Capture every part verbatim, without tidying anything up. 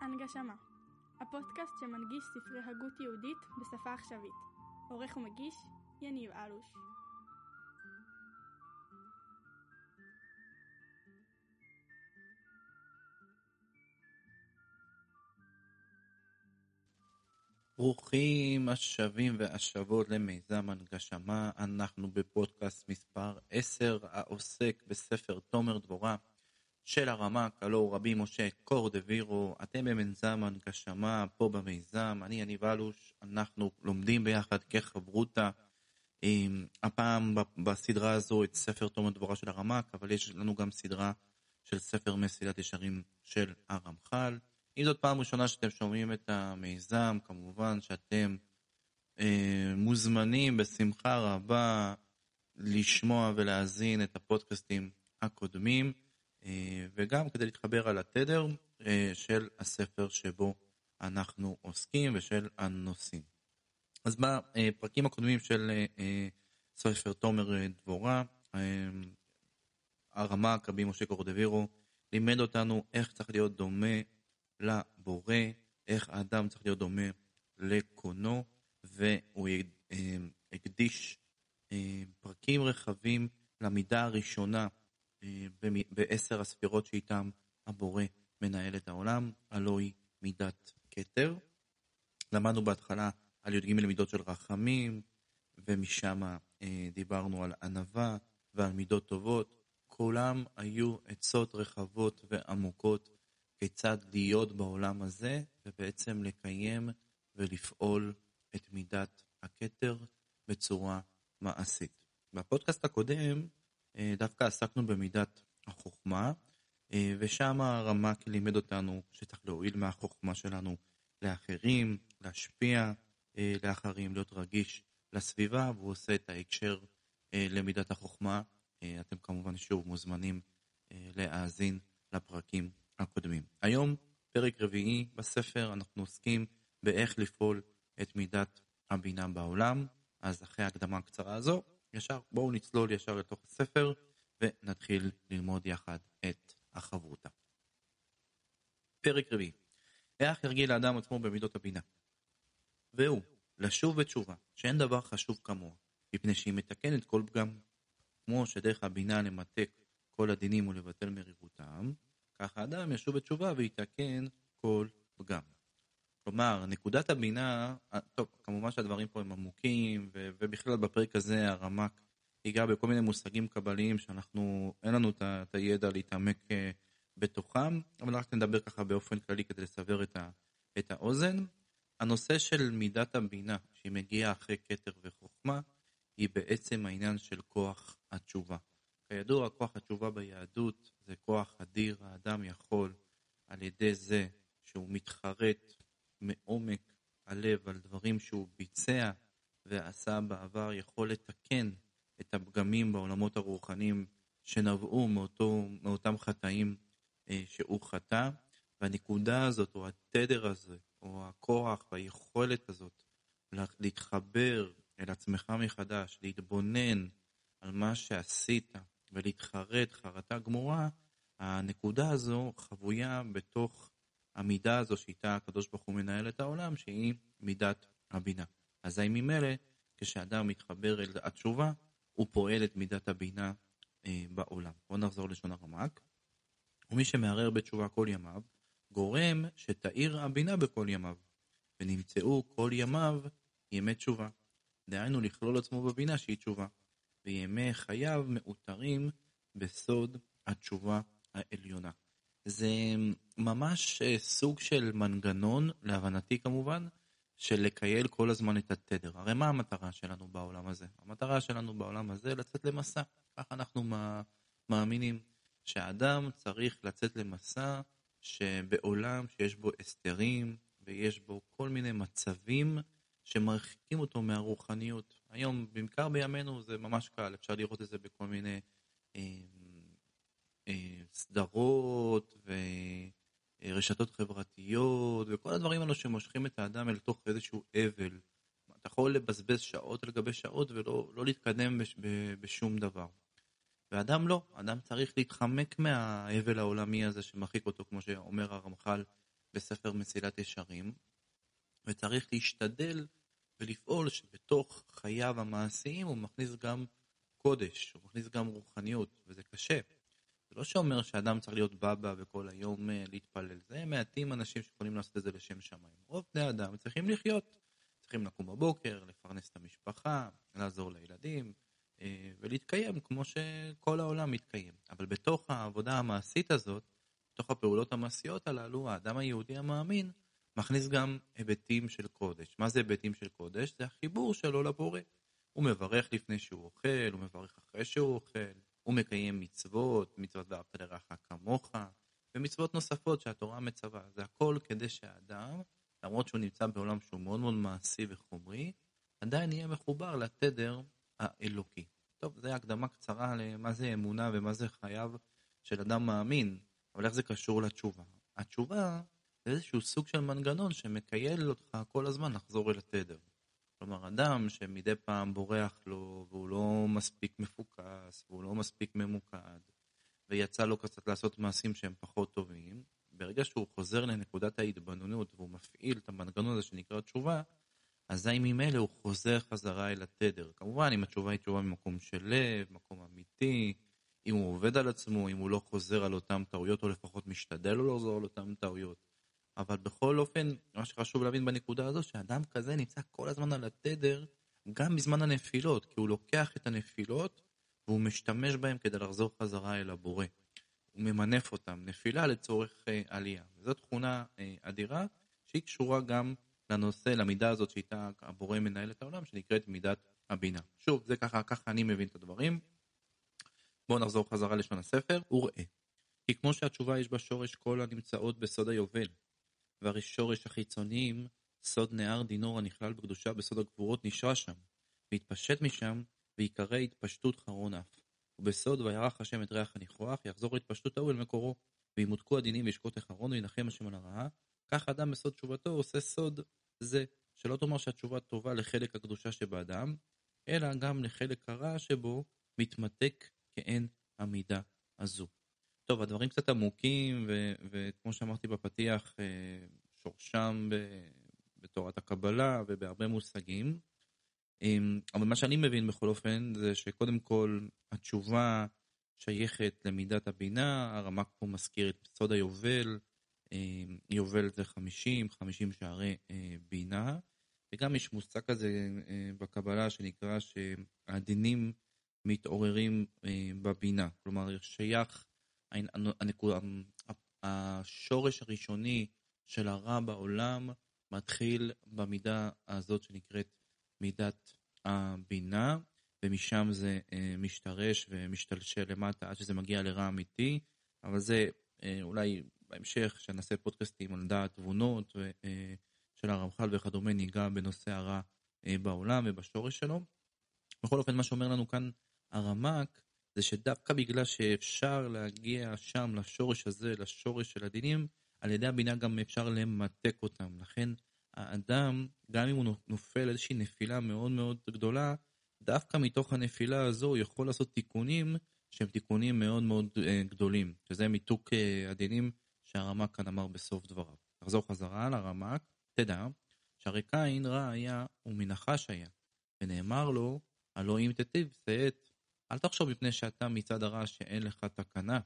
הנגשמה, הפודקאסט שמנגיש ספרי הגות יהודית בשפה עכשווית. עורך ומגיש, יניב אלוש. ברוכים השבים והשבות למיזם הנגשמה. אנחנו בפודקאסט מספר עשר העוסק בספר תומר דבורה של הרמה קלו רבי משה קורדוירו. אתם במיזם הנגשמה, פה במיזם, אני יניב אלוש, אנחנו לומדים ביחד כחברותה, הפעם בסדרה הזו את ספר תומר דבורה של הרמ"ק, אבל יש לנו גם סדרה של ספר מסילת ישרים של הרמחאל. אם זאת פעם ראשונה שאתם שומעים את המיזם, כמובן שאתם אה, מוזמנים בשמחה רבה לשמוע ולהזין את הפודקאסטים הקודמים, אה, וגם כדי להתחבר על התדר אה, של הספר שבו אנחנו עוסקים ושל הנושאים. אז בפרקים הקודמים של אה, ספר תומר דבורה, אה, הרמ"ק רבי משה קורדוירו לימד אותנו איך צריך להיות דומה לבורא, איך האדם צריך להיות דומה לקונו, והוא הקדיש פרקים רחבים למידה הראשונה בעשר הספירות שאיתם הבורא מנהל את העולם, הלוא היא מידת כתר. למדנו בהתחלה על י"ג מידות של רחמים, ומשם דיברנו על ענווה ועל מידות טובות. כולם היו עצות רחבות ועמוקות כיצד להיות בעולם הזה, ובעצם לקיים ולפעול את מידת הכתר בצורה מעשית. בפודקאסט הקודם דווקא עסקנו במידת החוכמה, ושם הרמ"ק לימד אותנו שצריך להועיל מהחוכמה שלנו לאחרים, להשפיע לאחרים, להיות רגיש לסביבה, והוא עושה את ההקשר למידת החוכמה. אתם כמובן שוב מוזמנים להאזין לפרקים הקודמים. היום פרק רביעי בספר, אנחנו עוסקים באיך לפעול את מידת הבינה בעולם. אז אחרי ההקדמה הקצרה הזו, ישר בואו נצלול ישר לתוך הספר ונתחיל ללמוד יחד את החברותה. פרק רביעי, איך ירגיל האדם עצמו במידות הבינה? והוא, לשוב בתשובה, שאין דבר חשוב כמוה, מפני שהיא מתקנת כל פגם, כמו שדרך הבינה למתק כל הדינים ולבטל מרירותם, כך האדם ישוב בתשובה ויתקן כל פגם. כלומר, נקודת הבינה, טוב, כמובן שהדברים פה הם עמוקים, ו- ובכלל בפרק הזה הרמ"ק ייגע בכל מיני מושגים קבליים שאנחנו, אין לנו את, את הידע להתעמק uh, בתוכם, אבל רק נדבר ככה באופן כללי כדי לסבר את, ה- את האוזן. הנושא של מידת הבינה, שהיא מגיעה אחרי כתר וחוכמה, היא בעצם העניין של כוח התשובה. כידוע, כוח התשובה ביהדות זה כוח אדיר. האדם יכול על ידי זה שהוא מתחרט מעומק הלב על דברים שהוא ביצע ועשה בעבר, יכול לתקן את הפגמים בעולמות הרוחניים שנבעו מאותו, מאותם חטאים אה, שהוא חטא. והנקודה הזאת או התדר הזה או הכוח והיכולת הזאת להתחבר אל עצמך מחדש, להתבונן על מה שעשית ולהתחרט חרטה גמורה, הנקודה הזו חבויה בתוך המידה הזו שאיתה הקדוש ברוך הוא מנהל את העולם, שהיא מידת הבינה. אז ממילא, כשאדם מתחבר אל התשובה, הוא פועל את מידת הבינה אה, בעולם. בואו נחזור לשון הרמ"ק. ומי שמערער בתשובה כל ימיו, גורם שתאיר הבינה בכל ימיו, ונמצאו כל ימיו ימי תשובה. דהיינו לכלול עצמו בבינה שהיא תשובה. וימי חייו מאותרים בסוד התשובה העליונה. זה ממש סוג של מנגנון, להבנתי כמובן, של לקייל כל הזמן את התדר. הרי מה המטרה שלנו בעולם הזה? המטרה שלנו בעולם הזה לצאת למסע. כך אנחנו מאמינים שהאדם צריך לצאת למסע שבעולם שיש בו הסתרים ויש בו כל מיני מצבים שמרחיקים אותו מהרוחניות. היום, במקר בימינו, זה ממש קל. אפשר לראות את זה בכל מיני אה, אה, סדרות ורשתות חברתיות, וכל הדברים האלו שמושכים את האדם אל תוך איזשהו אבל. אתה יכול לבזבז שעות לגבי שעות ולא לא להתקדם בש, ב, בשום דבר. ואדם לא, אדם צריך להתחמק מהאבל העולמי הזה שמחיק אותו, כמו שאומר הרמחאל בספר מסילת ישרים, וצריך להשתדל ולפעול שבתוך חייו המעשיים הוא מכניס גם קודש, הוא מכניס גם רוחניות, וזה קשה. זה לא שאומר שאדם צריך להיות בבא וכל היום להתפלל, זה מעטים אנשים שיכולים לעשות את זה לשם שמיים. רוב בני אדם צריכים לחיות, צריכים לקום בבוקר, לפרנס את המשפחה, לעזור לילדים, ולהתקיים כמו שכל העולם מתקיים. אבל בתוך העבודה המעשית הזאת, בתוך הפעולות המעשיות הללו, האדם היהודי המאמין מכניס גם היבטים של קודש. מה זה היבטים של קודש? זה החיבור שלו לבורא. הוא מברך לפני שהוא אוכל, הוא מברך אחרי שהוא אוכל, הוא מקיים מצוות, מצוות ואהבת לרעך כמוך, ומצוות נוספות שהתורה מצווה. זה הכל כדי שהאדם, למרות שהוא נמצא בעולם שהוא מאוד מאוד מעשי וחומרי, עדיין יהיה מחובר לתדר האלוקי. טוב, זה הקדמה קצרה למה זה אמונה ומה זה חייו של אדם מאמין, אבל איך זה קשור לתשובה? התשובה זה איזשהו סוג של מנגנון שמקייל אותך כל הזמן לחזור אל התדר. כלומר, אדם שמדי פעם בורח לו, והוא לא מספיק מפוקס, והוא לא מספיק ממוקד, ויצא לו קצת לעשות מעשים שהם פחות טובים, ברגע שהוא חוזר לנקודת ההתבוננות, והוא מפעיל את המנגנון הזה שנקרא תשובה, אז הימים האלה הוא חוזר חזרה אל התדר. כמובן, אם התשובה היא תשובה ממקום של לב, מקום אמיתי, אם הוא עובד על עצמו, אם הוא לא חוזר על אותם טעויות, או לפחות משתדל לא לחזור על אותם טעויות. אבל בכל אופן, מה שחשוב להבין בנקודה הזו, שאדם כזה נמצא כל הזמן על התדר, גם בזמן הנפילות, כי הוא לוקח את הנפילות, והוא משתמש בהם כדי לחזור חזרה אל הבורא. הוא ממנף אותם, נפילה לצורך עלייה. וזו תכונה אדירה, שהיא קשורה גם לנושא, למידה הזאת שאיתה הבורא מנהל את העולם, שנקראת מידת הבינה. שוב, זה ככה, ככה אני מבין את הדברים. בואו נחזור חזרה לשון הספר, וראה. כי כמו שהתשובה יש בשורש כל הנמצאות בסוד היובל, והשורש החיצוניים, סוד נהר דינור הנכלל בקדושה בסוד הגבורות נשרה שם, והתפשט משם, ויקרא התפשטות חרון אף. ובסוד וירח השם את ריח הניחוח, יחזור התפשטות ההוא אל מקורו, וימותקו הדינים וישקוט החרון, וינחם השם על הרעה. כך האדם בסוד תשובתו עושה סוד זה, שלא תאמר שהתשובה טובה לחלק הקדושה שבאדם, אלא גם לחלק הרע שבו מתמתק כאין המידה הזו. טוב, הדברים קצת עמוקים, וכמו שאמרתי בפתיח, שורשם בתורת הקבלה ובהרבה מושגים. אבל מה שאני מבין בכל אופן, זה שקודם כל התשובה שייכת למידת הבינה, הרמ"ק פה מזכיר את סוד היובל, יובל זה חמישים, חמישים שערי בינה, וגם יש מושג כזה בקבלה שנקרא שהדינים מתעוררים בבינה, כלומר שייך, השורש הראשוני של הרע בעולם מתחיל במידה הזאת שנקראת מידת הבינה, ומשם זה משתרש ומשתלשל למטה עד שזה מגיע לרע אמיתי, אבל זה אולי בהמשך שנעשה פודקאסטים על דעת תבונות של הרמח"ל וכדומה, ניגע בנושא הרע בעולם ובשורש שלו. בכל אופן, מה שאומר לנו כאן הרמ"ק, זה שדווקא בגלל שאפשר להגיע שם לשורש הזה, לשורש של הדינים, על ידי הבינה גם אפשר למתק אותם. לכן האדם, גם אם הוא נופל איזושהי נפילה מאוד מאוד גדולה, דווקא מתוך הנפילה הזו הוא יכול לעשות תיקונים שהם תיקונים מאוד מאוד גדולים, שזה מיתוק הדינים שהרמ"ק כאן אמר בסוף דבריו. נחזור חזרה לרמ"ק, תדע, שהרי קין רע היה ומנחש היה, ונאמר לו, הלא אם תיטיב שאת, אל תחשוב מפני שאתה מצד הרע שאין לך תקנה,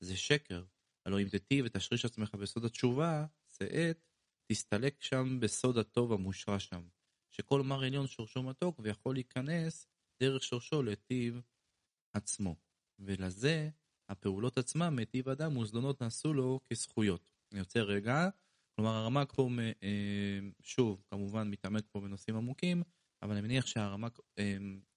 זה שקר, הלא אם תיטיב ותשריש עצמך בסוד התשובה, שאת, תסתלק שם בסוד הטוב המושרה שם, שכל מר עליון שורשו מתוק ויכול להיכנס דרך שורשו להיטיב עצמו, ולזה הפעולות עצמה מיטיב אדם וזדונות נעשו לו כזכויות. אני יוצא רגע, כלומר הרמ"ק פה, שוב, כמובן מתעמק פה בנושאים עמוקים, אבל אני מניח שהרמ"ק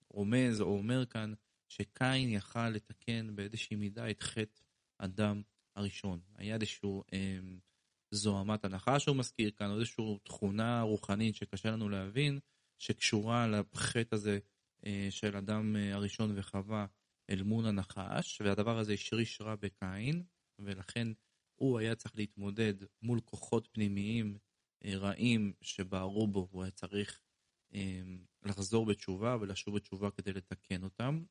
רומז או אומר כאן, שקין יכל לתקן באיזושהי מידה את חטא אדם הראשון. היה איזשהו אה, זוהמת הנחה שהוא מזכיר כאן, או איזשהו תכונה רוחנית שקשה לנו להבין, שקשורה לחטא הזה אה, של אדם אה, הראשון וחווה אל מול הנחש, והדבר הזה השריש רע בקין, ולכן הוא היה צריך להתמודד מול כוחות פנימיים אה, רעים שבערו בו, הוא היה צריך אה, לחזור בתשובה ולשוב בתשובה כדי לתקן אותם.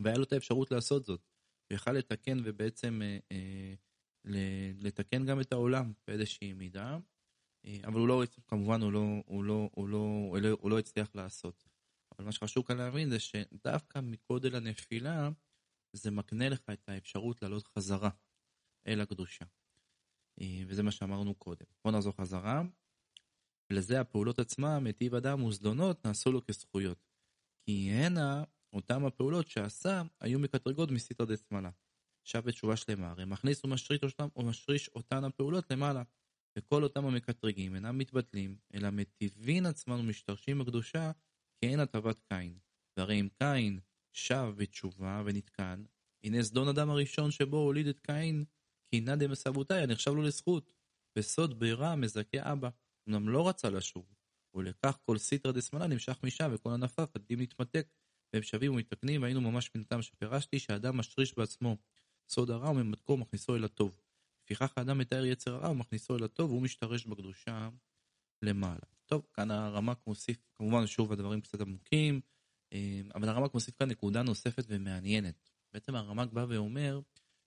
והיה לו את האפשרות לעשות זאת. הוא יכל לתקן ובעצם אה, אה, לתקן גם את העולם באיזושהי מידה, אה, אבל הוא לא, כמובן הוא לא, הוא, לא, הוא, לא, הוא, לא, הוא לא הצליח לעשות. אבל מה שחשוב כאן להבין זה שדווקא מקודל הנפילה, זה מקנה לך את האפשרות לעלות חזרה אל הקדושה. וזה מה שאמרנו קודם. בוא נעזור חזרה. לזה הפעולות עצמם, מטיב אדם וסדונות, נעשו לו כזכויות. כי הנה, אותם הפעולות שעשה, היו מקטרגות מסיתא דשמיא. שב בתשובה שלמה. הרי מכניס ומשריש אותם, ומשריש אותן הפעולות למעלה. וכל אותם המקטרגים אינם מתבטלים, אלא מטיבים עצמם ומשתרשים בקדושה, כי אין הטבת קין. והרי אם קין שב בתשובה ונתקן, הנה סדון אדם הראשון שבו הוליד את קין, כי נדם סבותאי, נחשב לו לזכות, בסוד בירה מזכה אבא, אמנם לא רצה לשוב, ולכך כל סיטרא דשמיא נמשך משם, וכל ענפיו עדים להתמתק, והם שווים ומתקנים, והיינו ממש מן הטעם שפירשתי, שהאדם משריש בעצמו, סוד הרע וממתקו מכניסו אל הטוב, לפיכך האדם מתאר יצר הרע ומכניסו אל הטוב, והוא משתרש בקדושה למעלה. טוב, כאן הרמ"ק מוסיף, כמובן שוב הדברים קצת עמוקים, אבל הרמ"ק מוסיף כאן נקודה נוספת ומעניינת. בעצם הרמ"ק בא ואומר,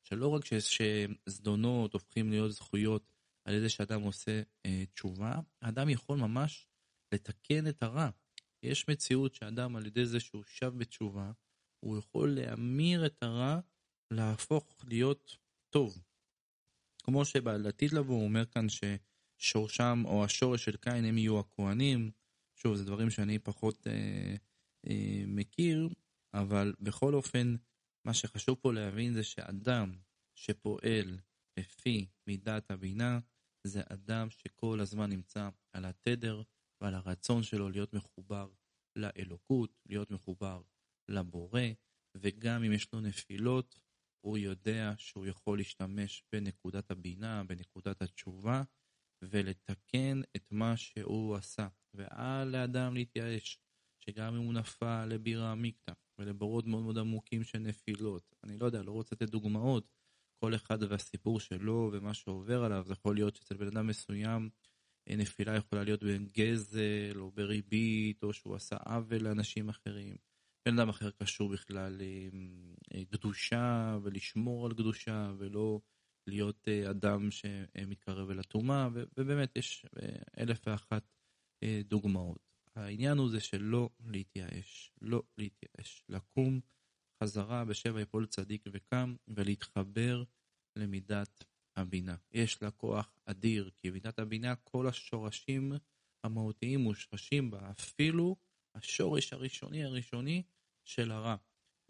שלא רק שזדונות הופכים להיות זכויות על ידי שאדם עושה אה, תשובה, האדם יכול ממש לתקן את הרע. יש מציאות שאדם על ידי זה שהוא שב בתשובה, הוא יכול להמיר את הרע, להפוך להיות טוב. כמו שבעתיד לבוא הוא אומר כאן ששורשם או השורש של קין הם יהיו הכהנים, שוב זה דברים שאני פחות אה, אה, מכיר, אבל בכל אופן, מה שחשוב פה להבין זה שאדם שפועל לפי מידת הבינה, זה אדם שכל הזמן נמצא על התדר ועל הרצון שלו להיות מחובר לאלוקות, להיות מחובר לבורא, וגם אם יש לו נפילות, הוא יודע שהוא יכול להשתמש בנקודת הבינה, בנקודת התשובה, ולתקן את מה שהוא עשה. ואל לאדם להתייאש, שגם אם הוא נפל לבירה עמיקתא, ולבורות מאוד מאוד עמוקים של נפילות. אני לא יודע, לא רוצה לתת דוגמאות, כל אחד והסיפור שלו ומה שעובר עליו, זה יכול להיות שאצל בן אדם מסוים, נפילה יכולה להיות בגזל או בריבית, או שהוא עשה עוול לאנשים אחרים. בן אדם אחר קשור בכלל לקדושה ולשמור על קדושה, ולא להיות אדם שמתקרב אל הטומאה, ובאמת יש אלף ואחת דוגמאות. העניין הוא זה שלא להתייאש, לא להתייאש, לקום חזרה בשבע יפול צדיק וקם, ולהתחבר למידת הבינה. יש לה כוח אדיר, כי מידת הבינה כל השורשים המהותיים מושרשים בה, אפילו השורש הראשוני הראשוני של הרע.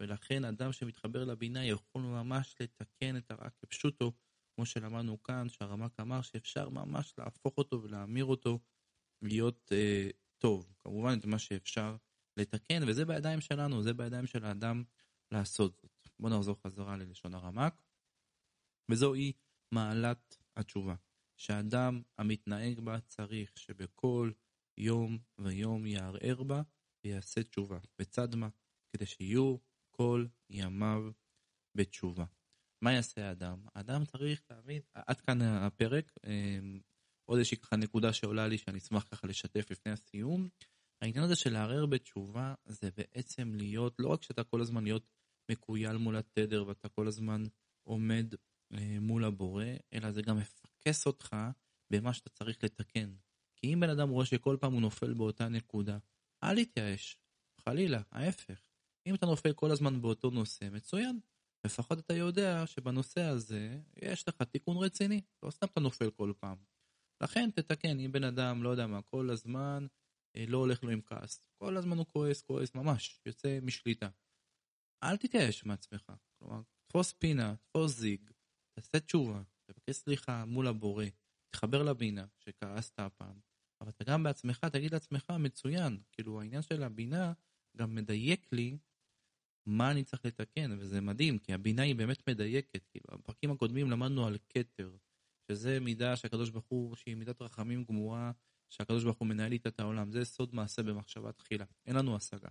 ולכן אדם שמתחבר לבינה יכול ממש לתקן את הרע כפשוטו, כמו שלמדנו כאן, שהרמ"ק אמר שאפשר ממש להפוך אותו ולהמיר אותו, להיות טוב, כמובן את מה שאפשר לתקן, וזה בידיים שלנו, זה בידיים של האדם לעשות זאת. בוא נחזור חזרה ללשון הרמ"ק, וזוהי מעלת התשובה, שהאדם המתנהג בה צריך שבכל יום ויום יערער בה ויעשה תשובה, בצד מה? כדי שיהיו כל ימיו בתשובה. מה יעשה האדם? האדם צריך להבין, עד כאן הפרק, עוד איזושהי ככה נקודה שעולה לי שאני אשמח ככה לשתף לפני הסיום. העניין הזה של לערער בתשובה זה בעצם להיות, לא רק שאתה כל הזמן להיות מקוייל מול התדר ואתה כל הזמן עומד אה, מול הבורא, אלא זה גם מפקס אותך במה שאתה צריך לתקן. כי אם בן אדם רואה שכל פעם הוא נופל באותה נקודה, אל יתייאש, חלילה, ההפך. אם אתה נופל כל הזמן באותו נושא, מצוין. לפחות אתה יודע שבנושא הזה יש לך תיקון רציני, לא סתם אתה נופל כל פעם. לכן תתקן, אם בן אדם, לא יודע מה, כל הזמן לא הולך לו עם כעס, כל הזמן הוא כועס, כועס ממש, יוצא משליטה. אל תתייאש מעצמך, כלומר, תפוס פינה, תפוס זיג, תעשה תשובה, תבקש סליחה מול הבורא, תחבר לבינה שכעסת הפעם, אבל אתה גם בעצמך, תגיד לעצמך מצוין, כאילו העניין של הבינה גם מדייק לי מה אני צריך לתקן, וזה מדהים, כי הבינה היא באמת מדייקת, כי בפרקים הקודמים למדנו על כתר, שזה מידה שהקדוש ברוך הוא, שהיא מידת רחמים גמורה, שהקדוש ברוך הוא מנהל איתה את העולם. זה סוד מעשה במחשבה תחילה. אין לנו השגה.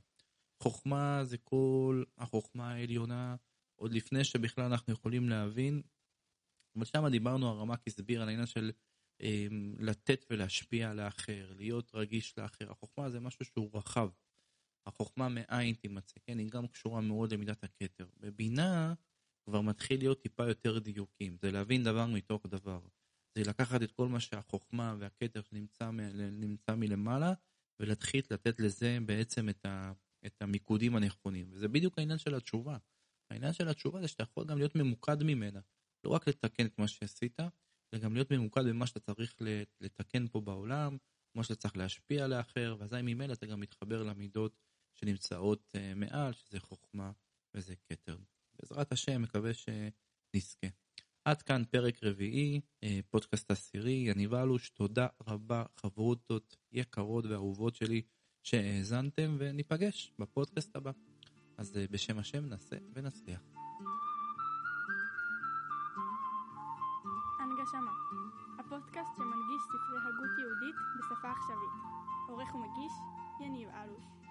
חוכמה זה כל החוכמה העליונה, עוד לפני שבכלל אנחנו יכולים להבין. אבל שם דיברנו, הרמ"ק הסביר על העניין של אה, לתת ולהשפיע לאחר, להיות רגיש לאחר. החוכמה זה משהו שהוא רחב. החוכמה מאין תימצא, כן? היא גם קשורה מאוד למידת הכתר. בבינה כבר מתחיל להיות טיפה יותר דיוקים, זה להבין דבר מתוך דבר. זה לקחת את כל מה שהחוכמה והכתר שנמצא נמצא מלמעלה, ולהתחיל לתת לזה בעצם את, ה, את המיקודים הנכונים. וזה בדיוק העניין של התשובה. העניין של התשובה זה שאתה יכול גם להיות ממוקד ממנה. לא רק לתקן את מה שעשית, אלא גם להיות ממוקד במה שאתה צריך לתקן פה בעולם, מה שאתה צריך להשפיע לאחר, ואזי ממילא אתה גם מתחבר למידות שנמצאות מעל, שזה חוכמה וזה כתר. בעזרת השם, מקווה שנזכה. עד כאן פרק רביעי, פודקאסט עשירי, יניב אלוש, תודה רבה, חברותות יקרות ואהובות שלי שהאזנתם, וניפגש בפודקאסט הבא. אז בשם השם נעשה ונצליח. הנגשמה, הפודקאסט שמנגיש ספרי הגות יהודית בשפה עכשווית. עורך ומגיש, יניב אלוש.